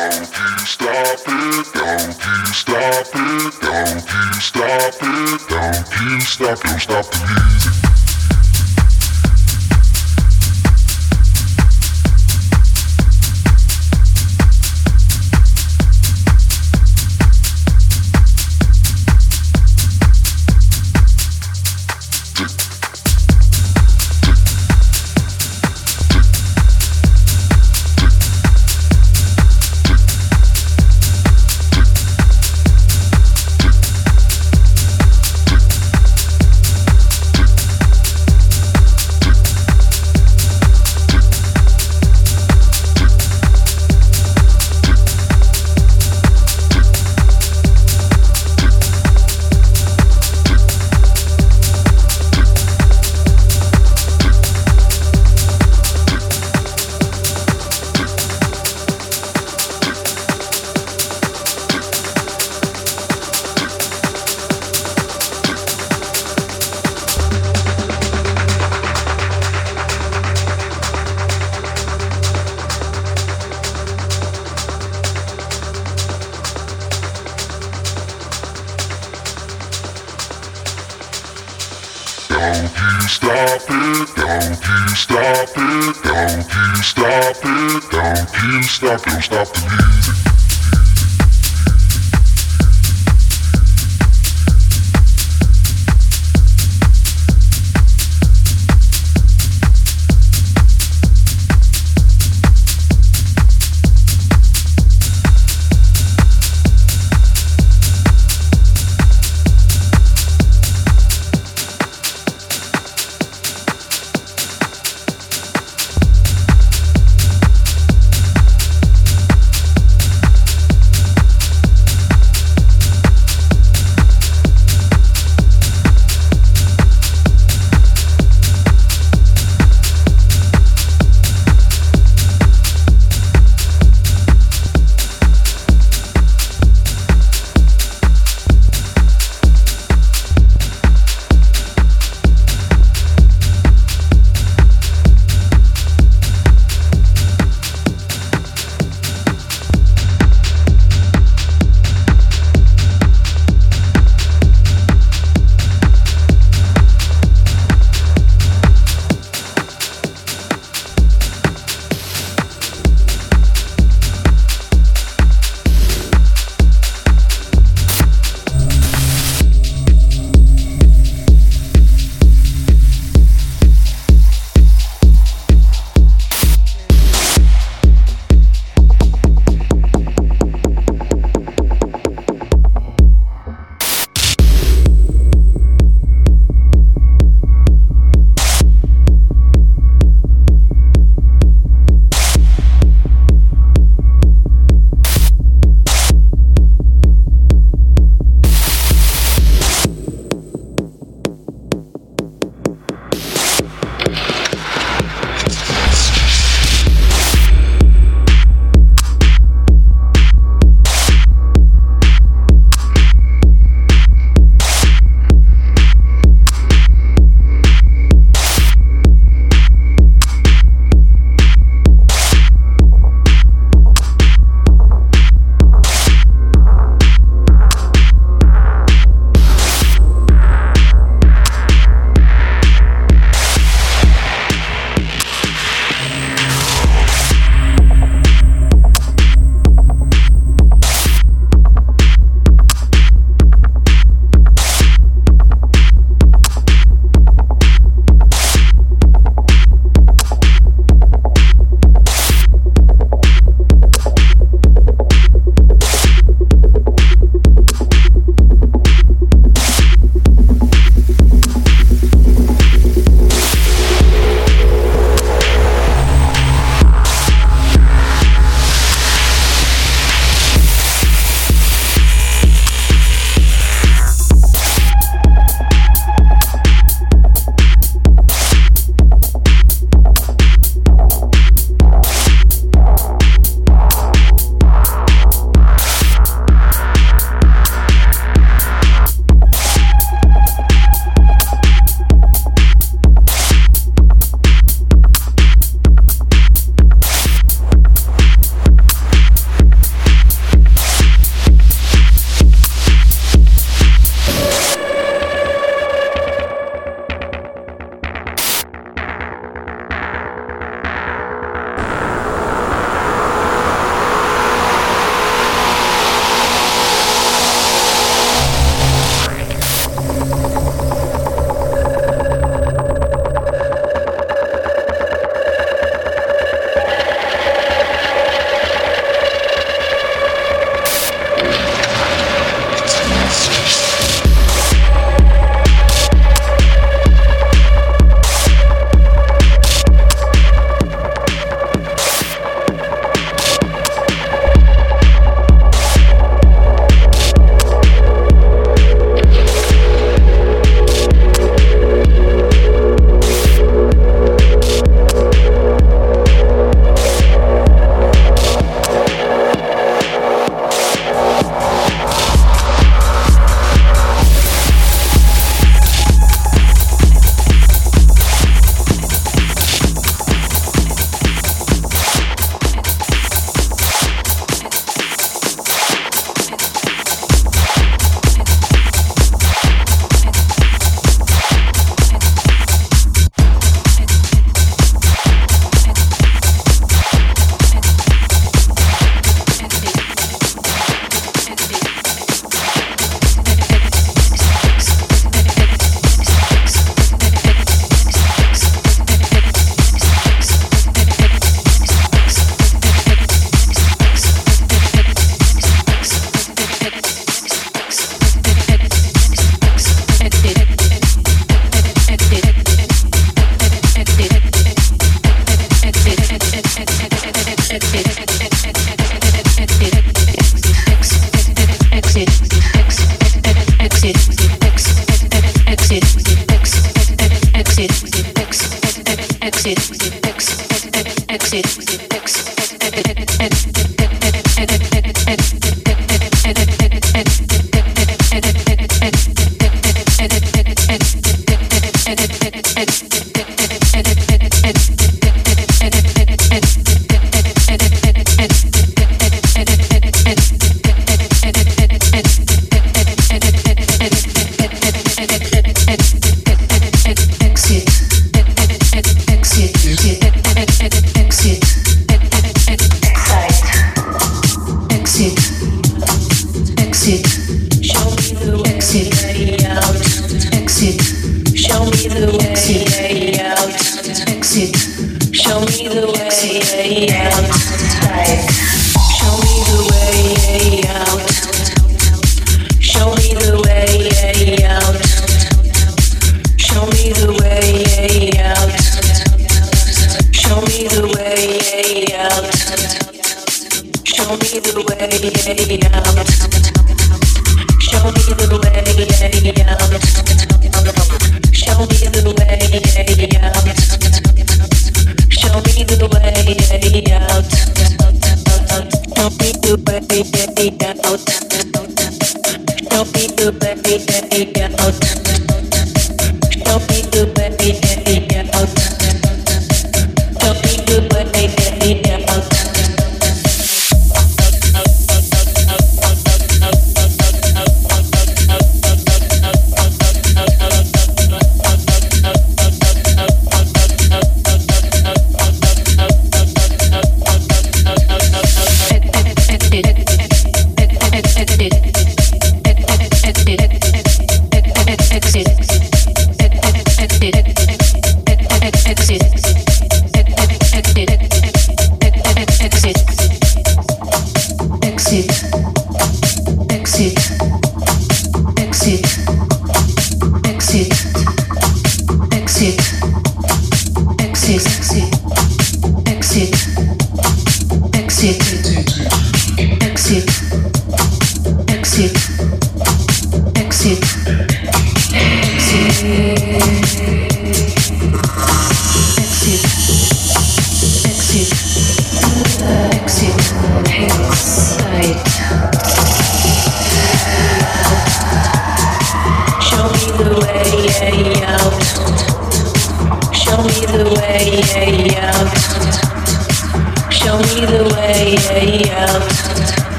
Don't you stop the music.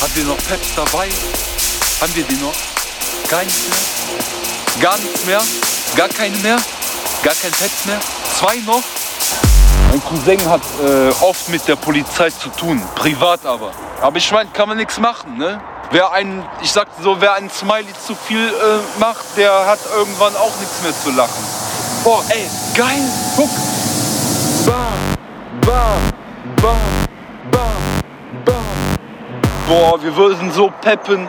Haben wir noch Peps dabei? Haben wir die noch? Gar nichts mehr? Gar nichts mehr? Gar keine mehr? Gar kein Peps mehr? Zwei noch? Mein Cousin hat oft mit der Polizei zu tun, privat aber. Aber ich meine, kann man nichts machen, ne? Wer einen Smiley zu viel macht, der hat irgendwann auch nichts mehr zu lachen. Boah, ey, geil, guck! Bam, bam, bam, bam, bam. Boah, wir würden so peppen.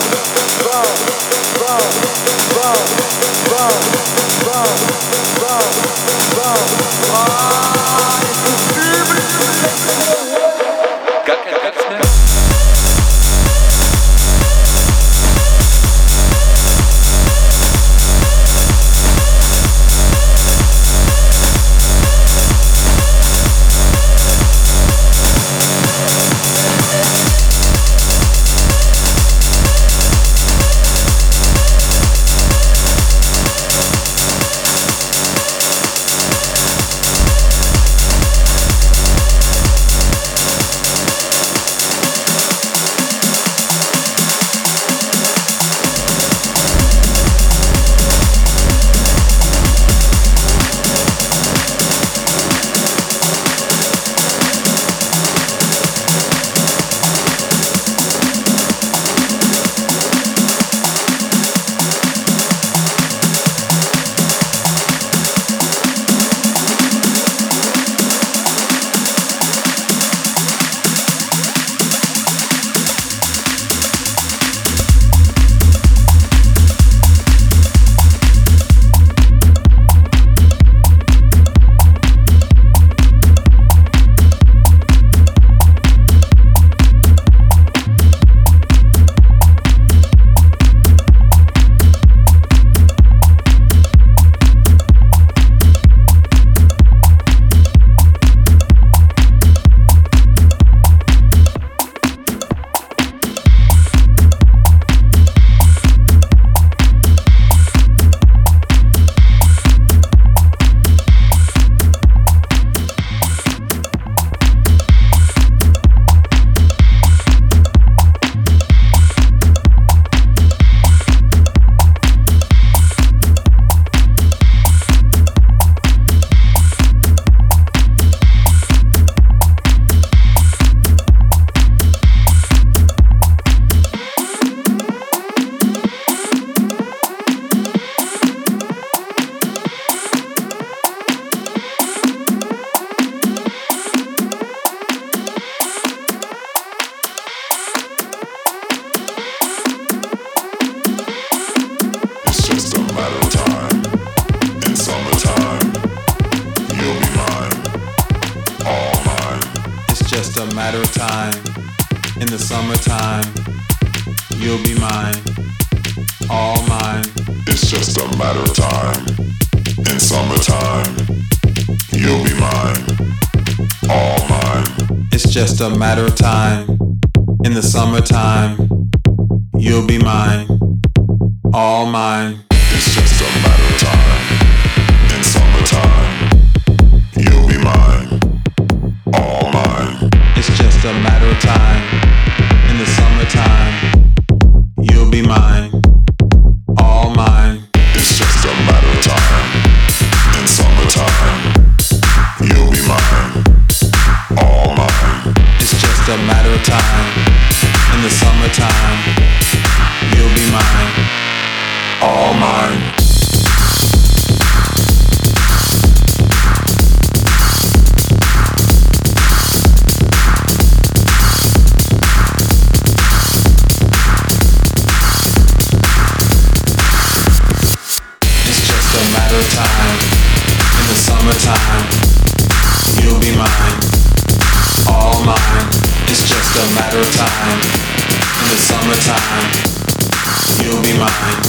It's just a matter of time. In the summertime, you'll be mine, all mine. It's just a matter of time. In summertime, you'll be mine, all mine. It's just a matter of time. In the summertime, you'll be mine, all mine. It's just a matter of time. In summertime. time. You'll be mine, all mine. Time. You'll be mine, all mine. It's just a matter of time. In the summertime, you'll be mine,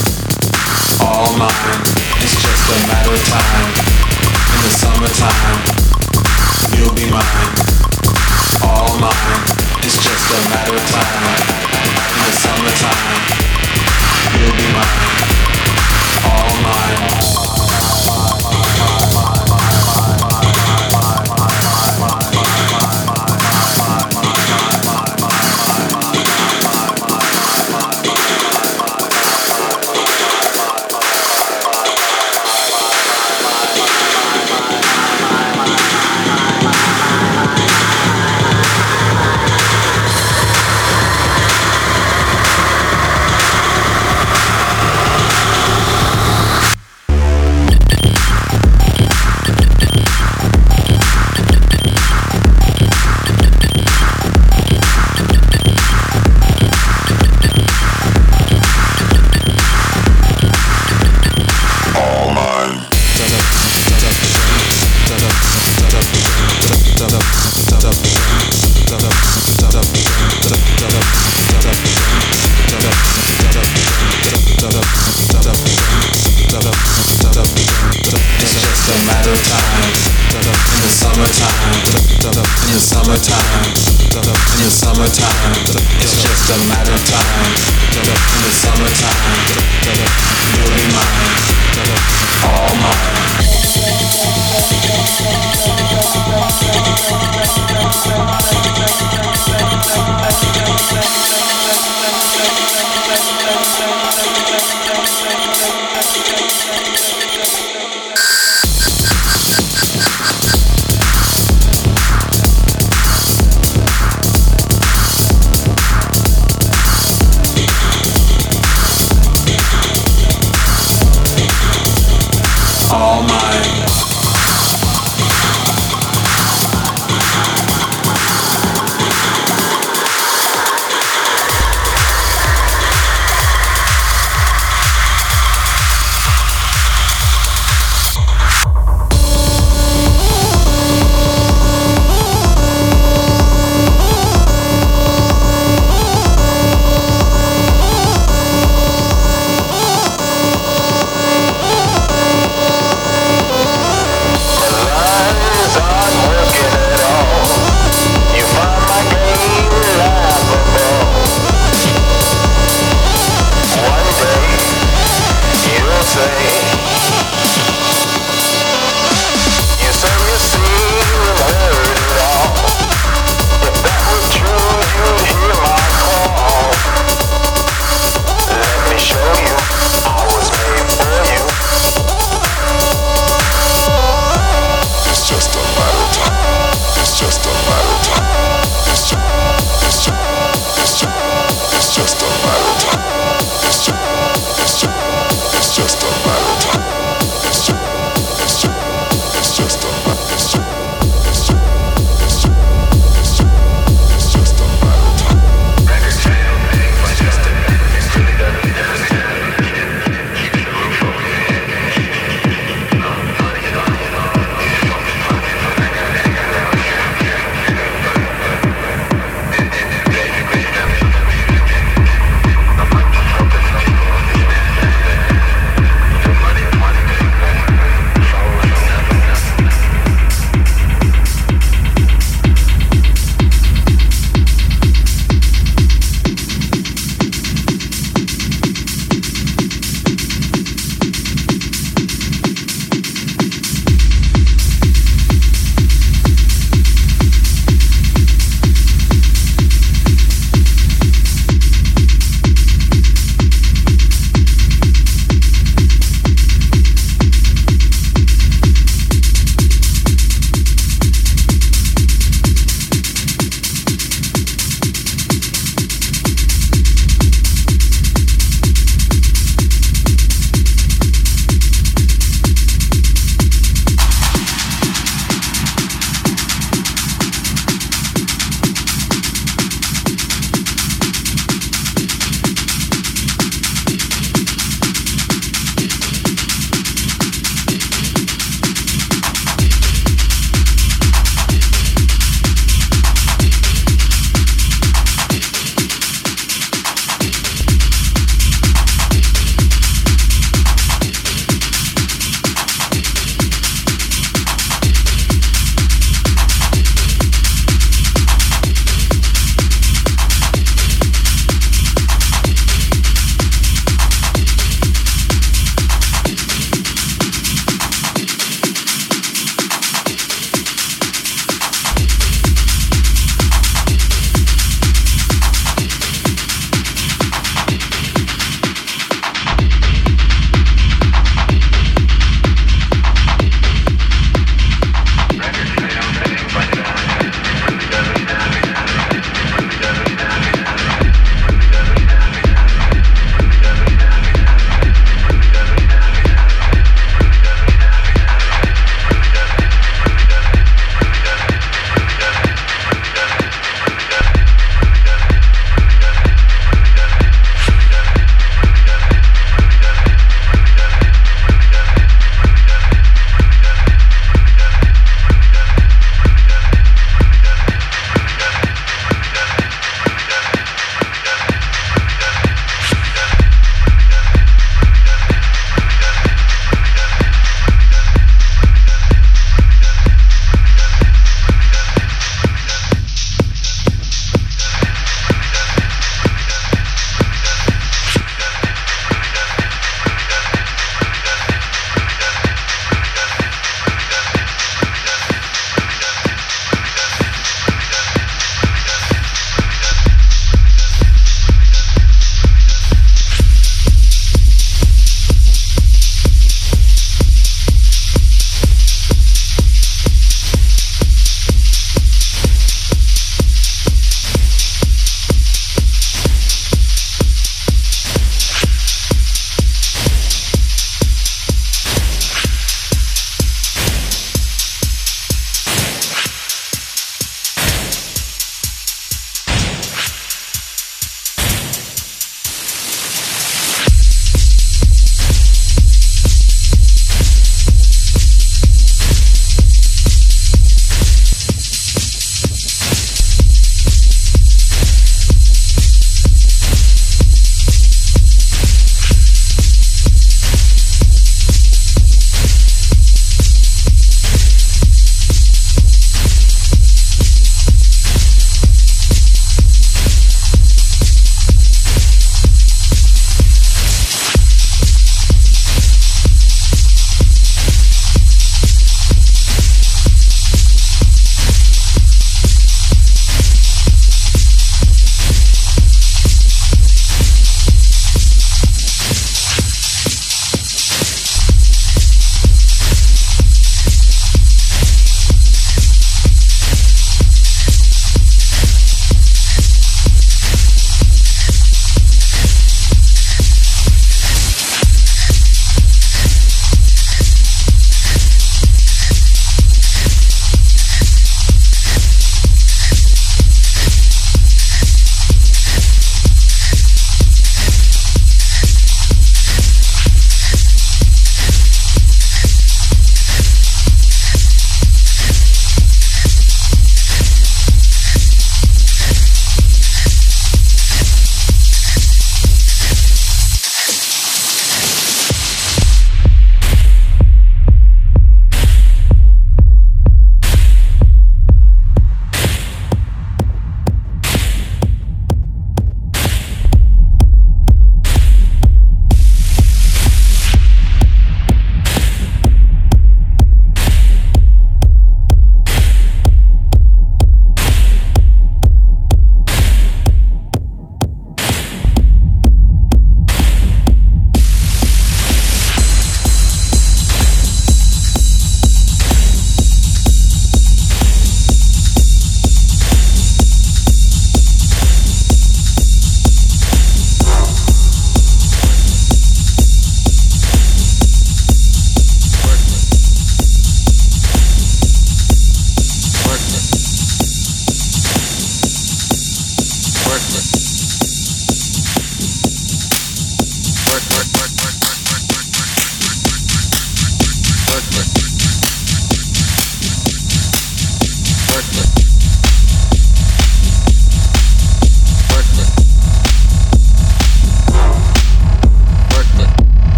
all mine. It's just a matter of time. In the summertime, you'll be mine, all mine. It's just a matter of time. In the summertime, you'll be mine, all mine. All mine.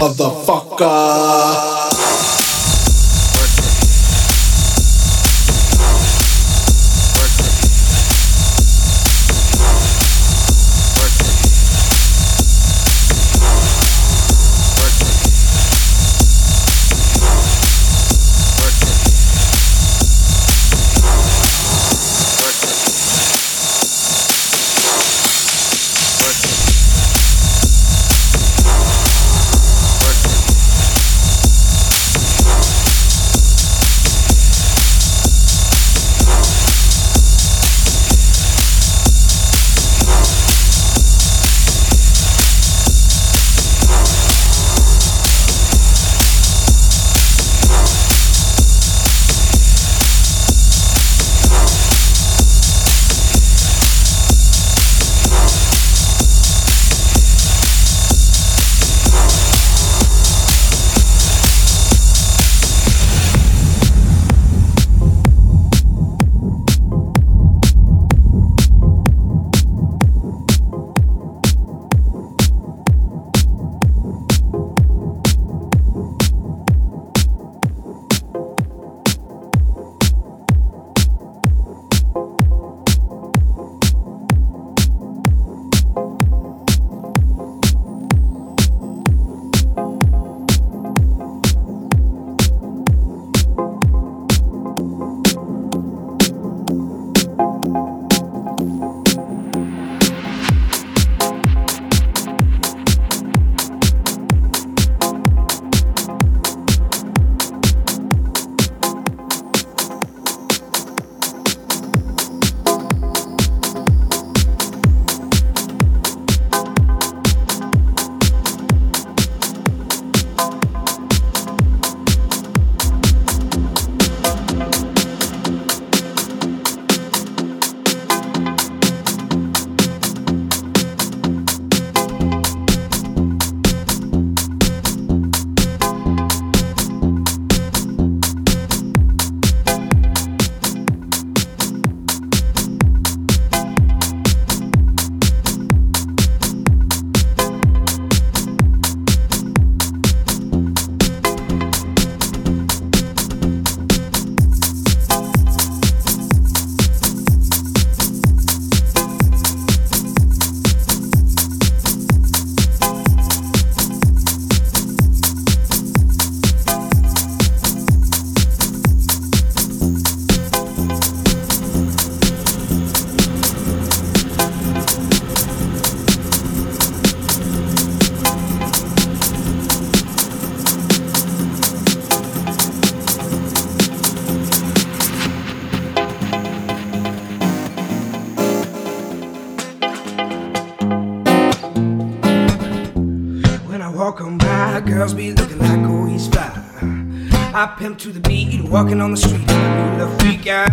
motherfucker. Pimp to the beat, walking on the street, I'm a freak out.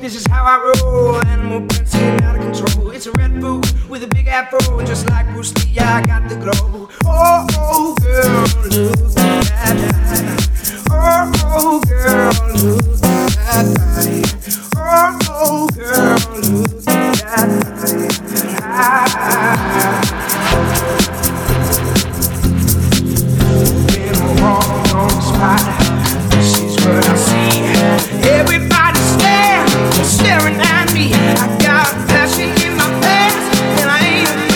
This is how I roll, animal prints getting out of control. It's a red boo with a big afro, and just like Bruce Lee, I got the glow. Oh, oh, girl, look at that. Oh, oh, girl, look at that body. Oh, oh, girl, look at that body. Been a wrong spot. Everybody staring at me. I got passion in my pants, and I ain't afraid.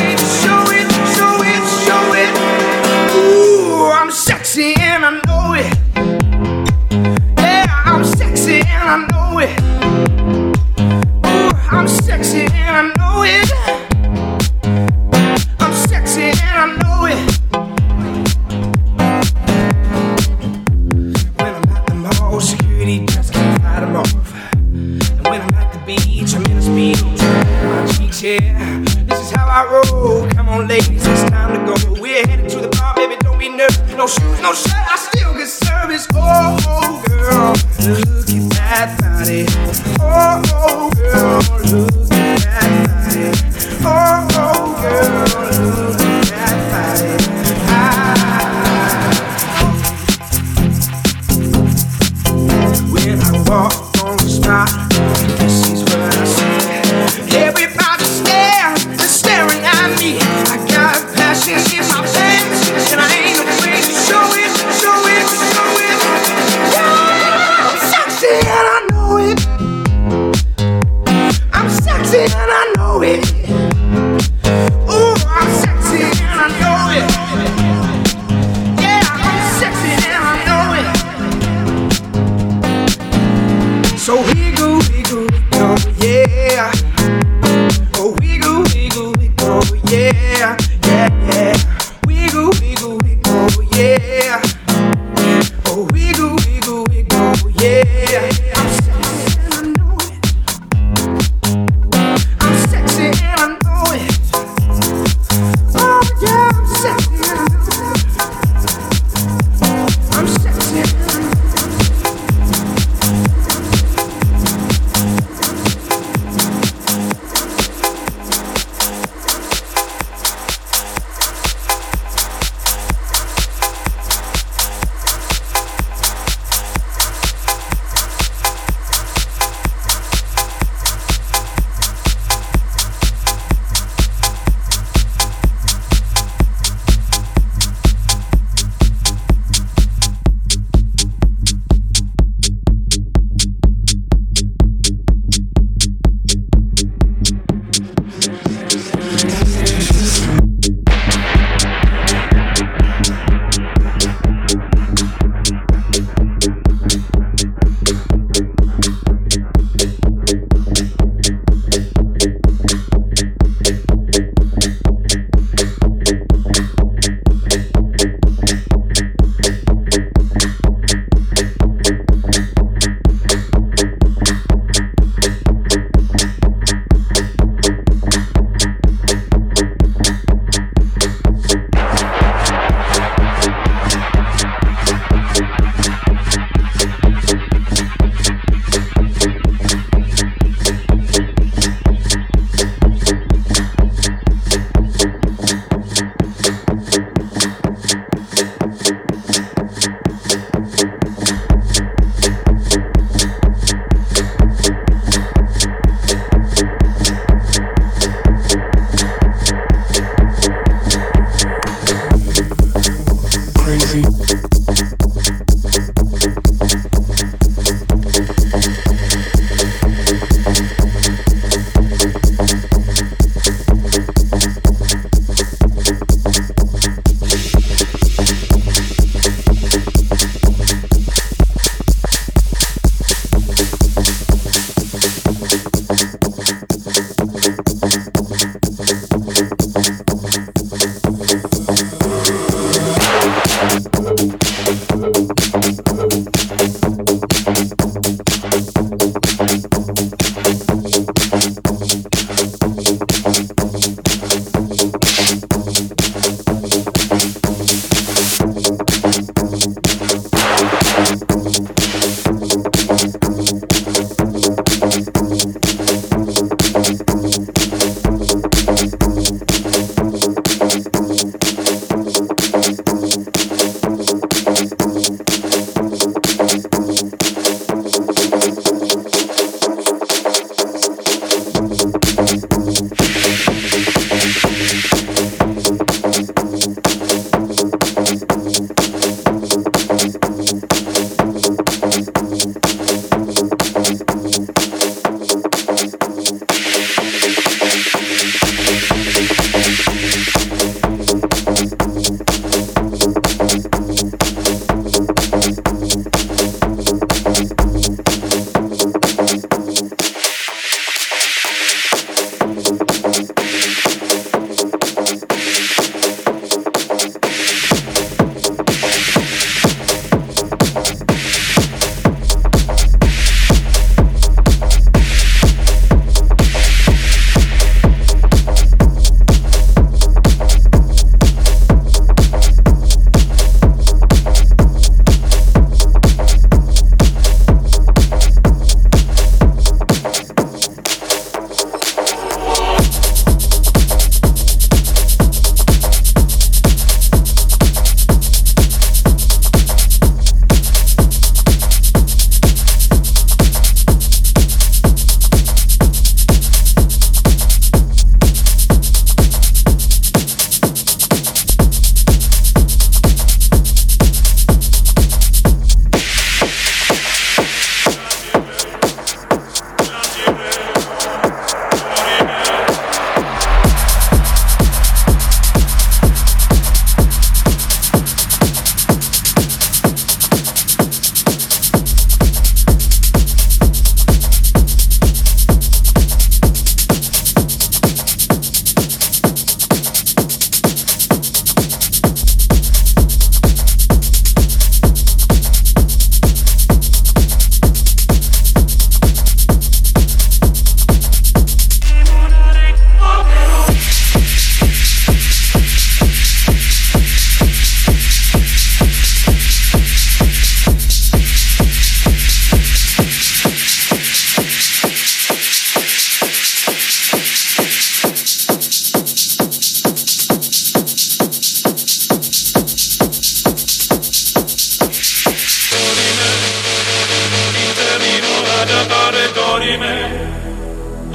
know it. Ooh, I'm sexy and I know it. Yeah, I'm sexy and I know it. So wiggle, go, yeah. Oh, wiggle, yeah, yeah, yeah. Wiggle, yeah. Oh, wiggle, yeah. I'm sexy and I know it. I'm sexy and I know it.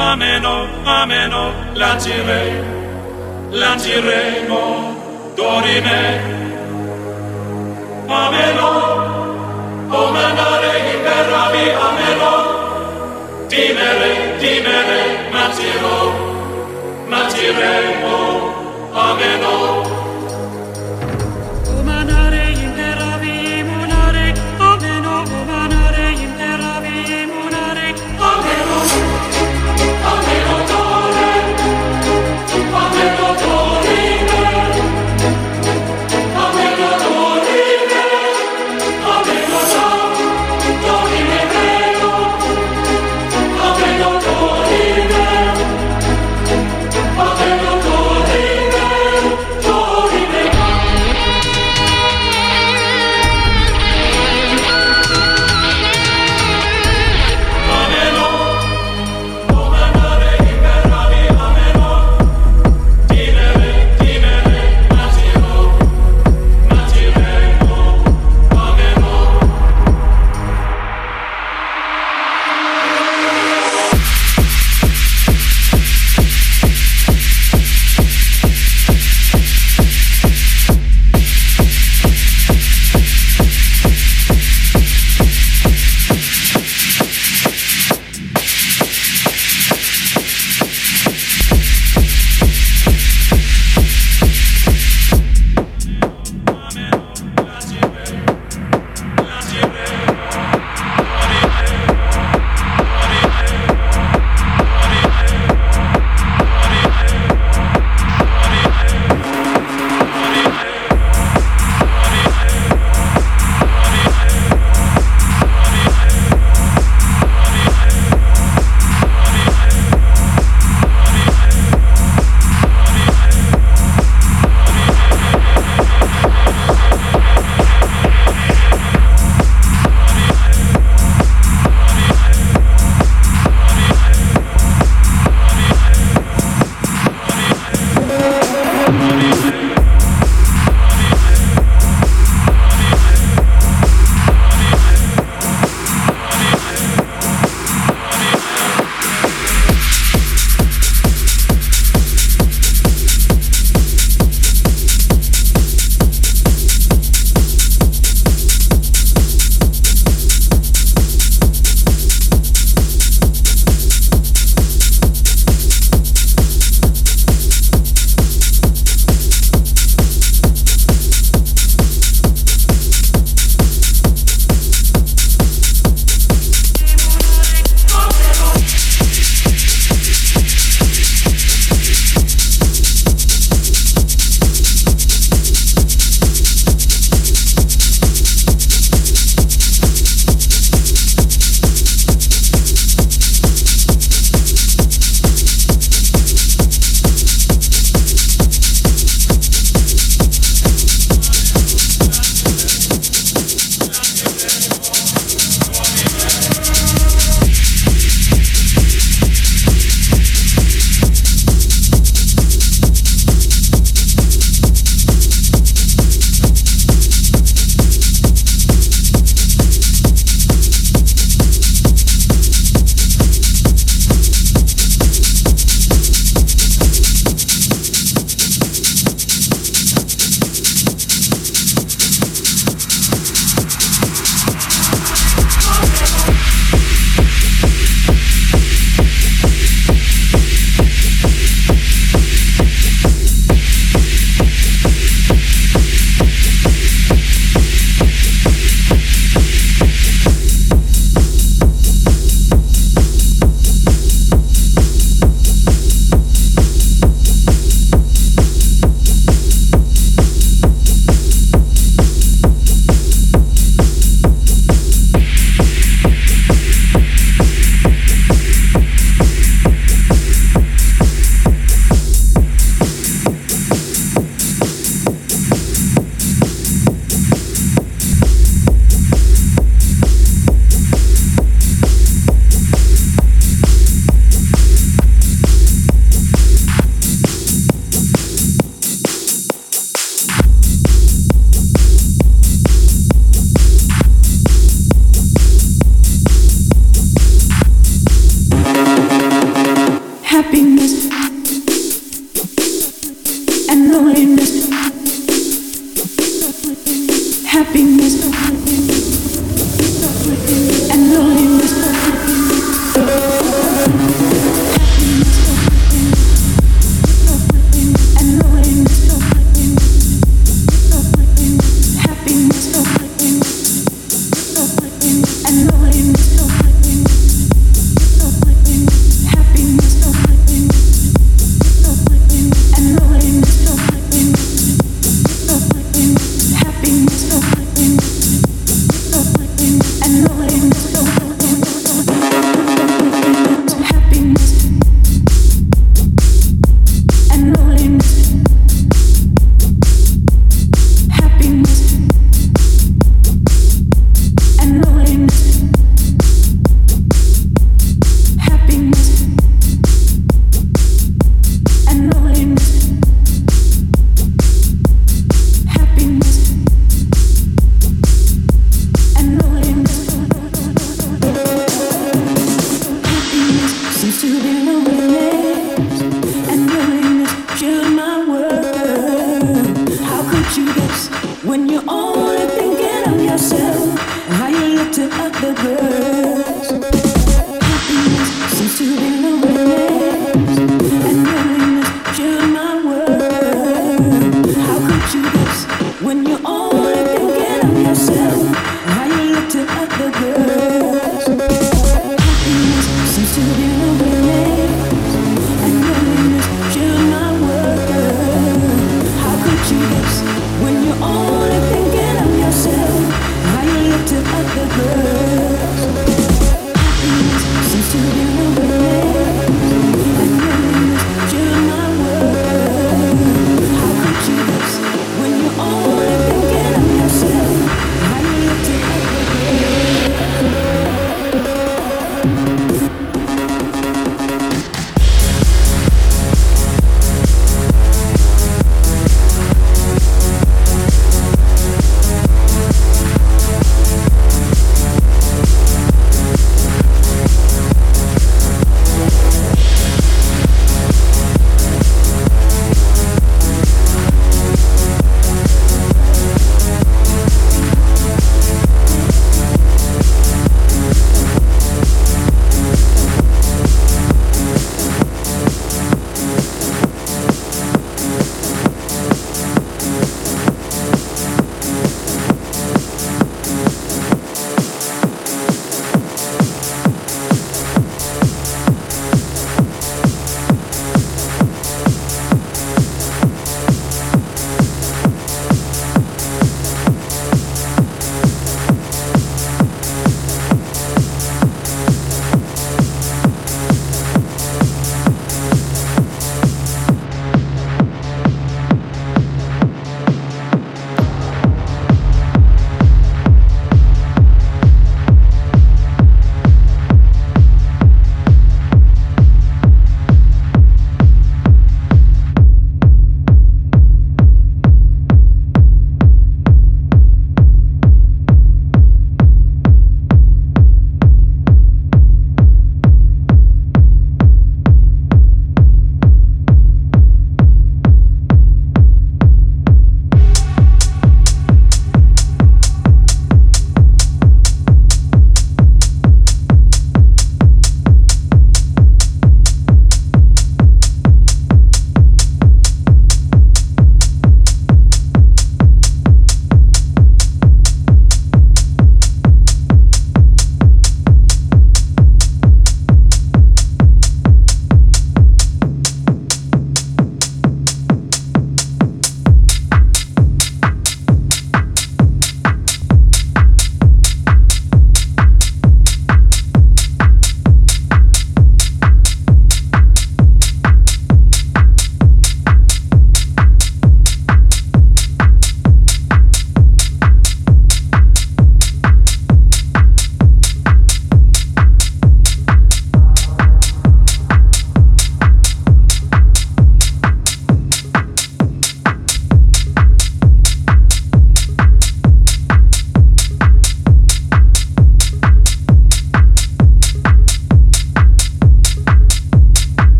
ameno, lanciremo dorime. Ameno, comandare imperavi, ameno, dimere, martiremo, ameno. Oh!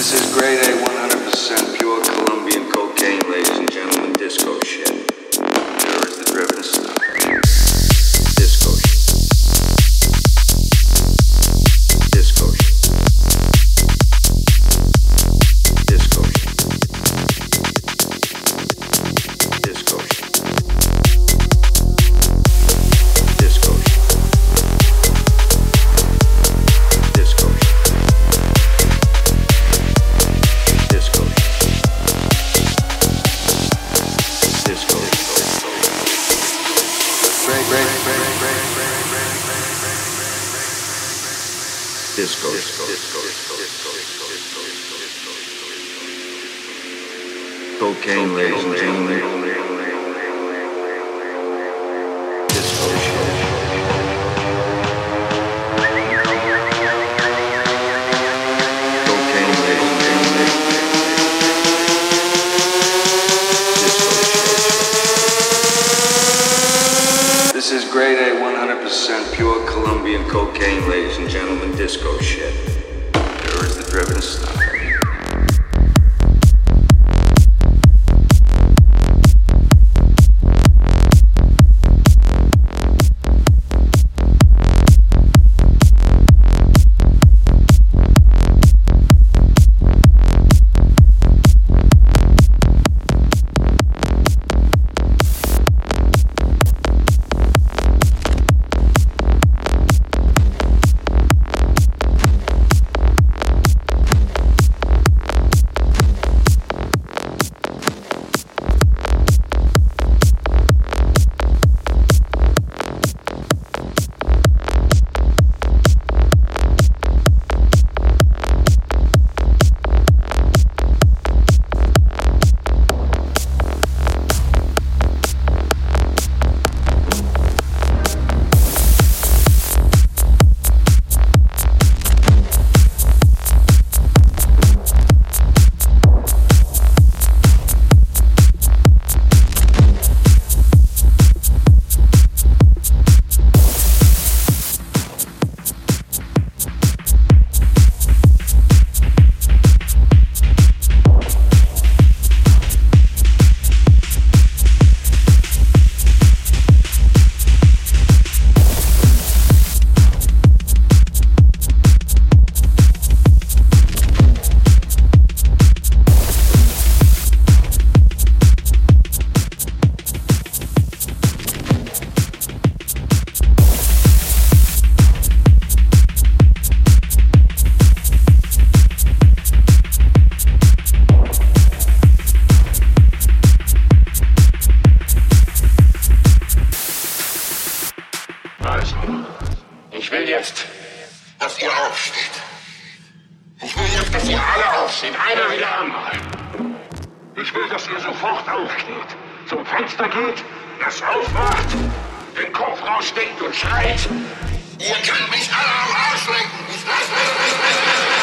This is grade A, 100% pure Colombian cocaine, ladies and gentlemen, disco shit. Here is the driven stuff. Disco shit. Disco, disco, disco, disco, disco, disco, disco, disco, cocaine, ladies and gentlemen. Disco shit. Cocaine, ladies and gentlemen. Disco shit. This is grade A, 100% pure Colombian cocaine, ladies and gentlemen. Disco shit. Here is the driven stuff. Steht und schreit, ihr könnt mich alle am Arsch lecken.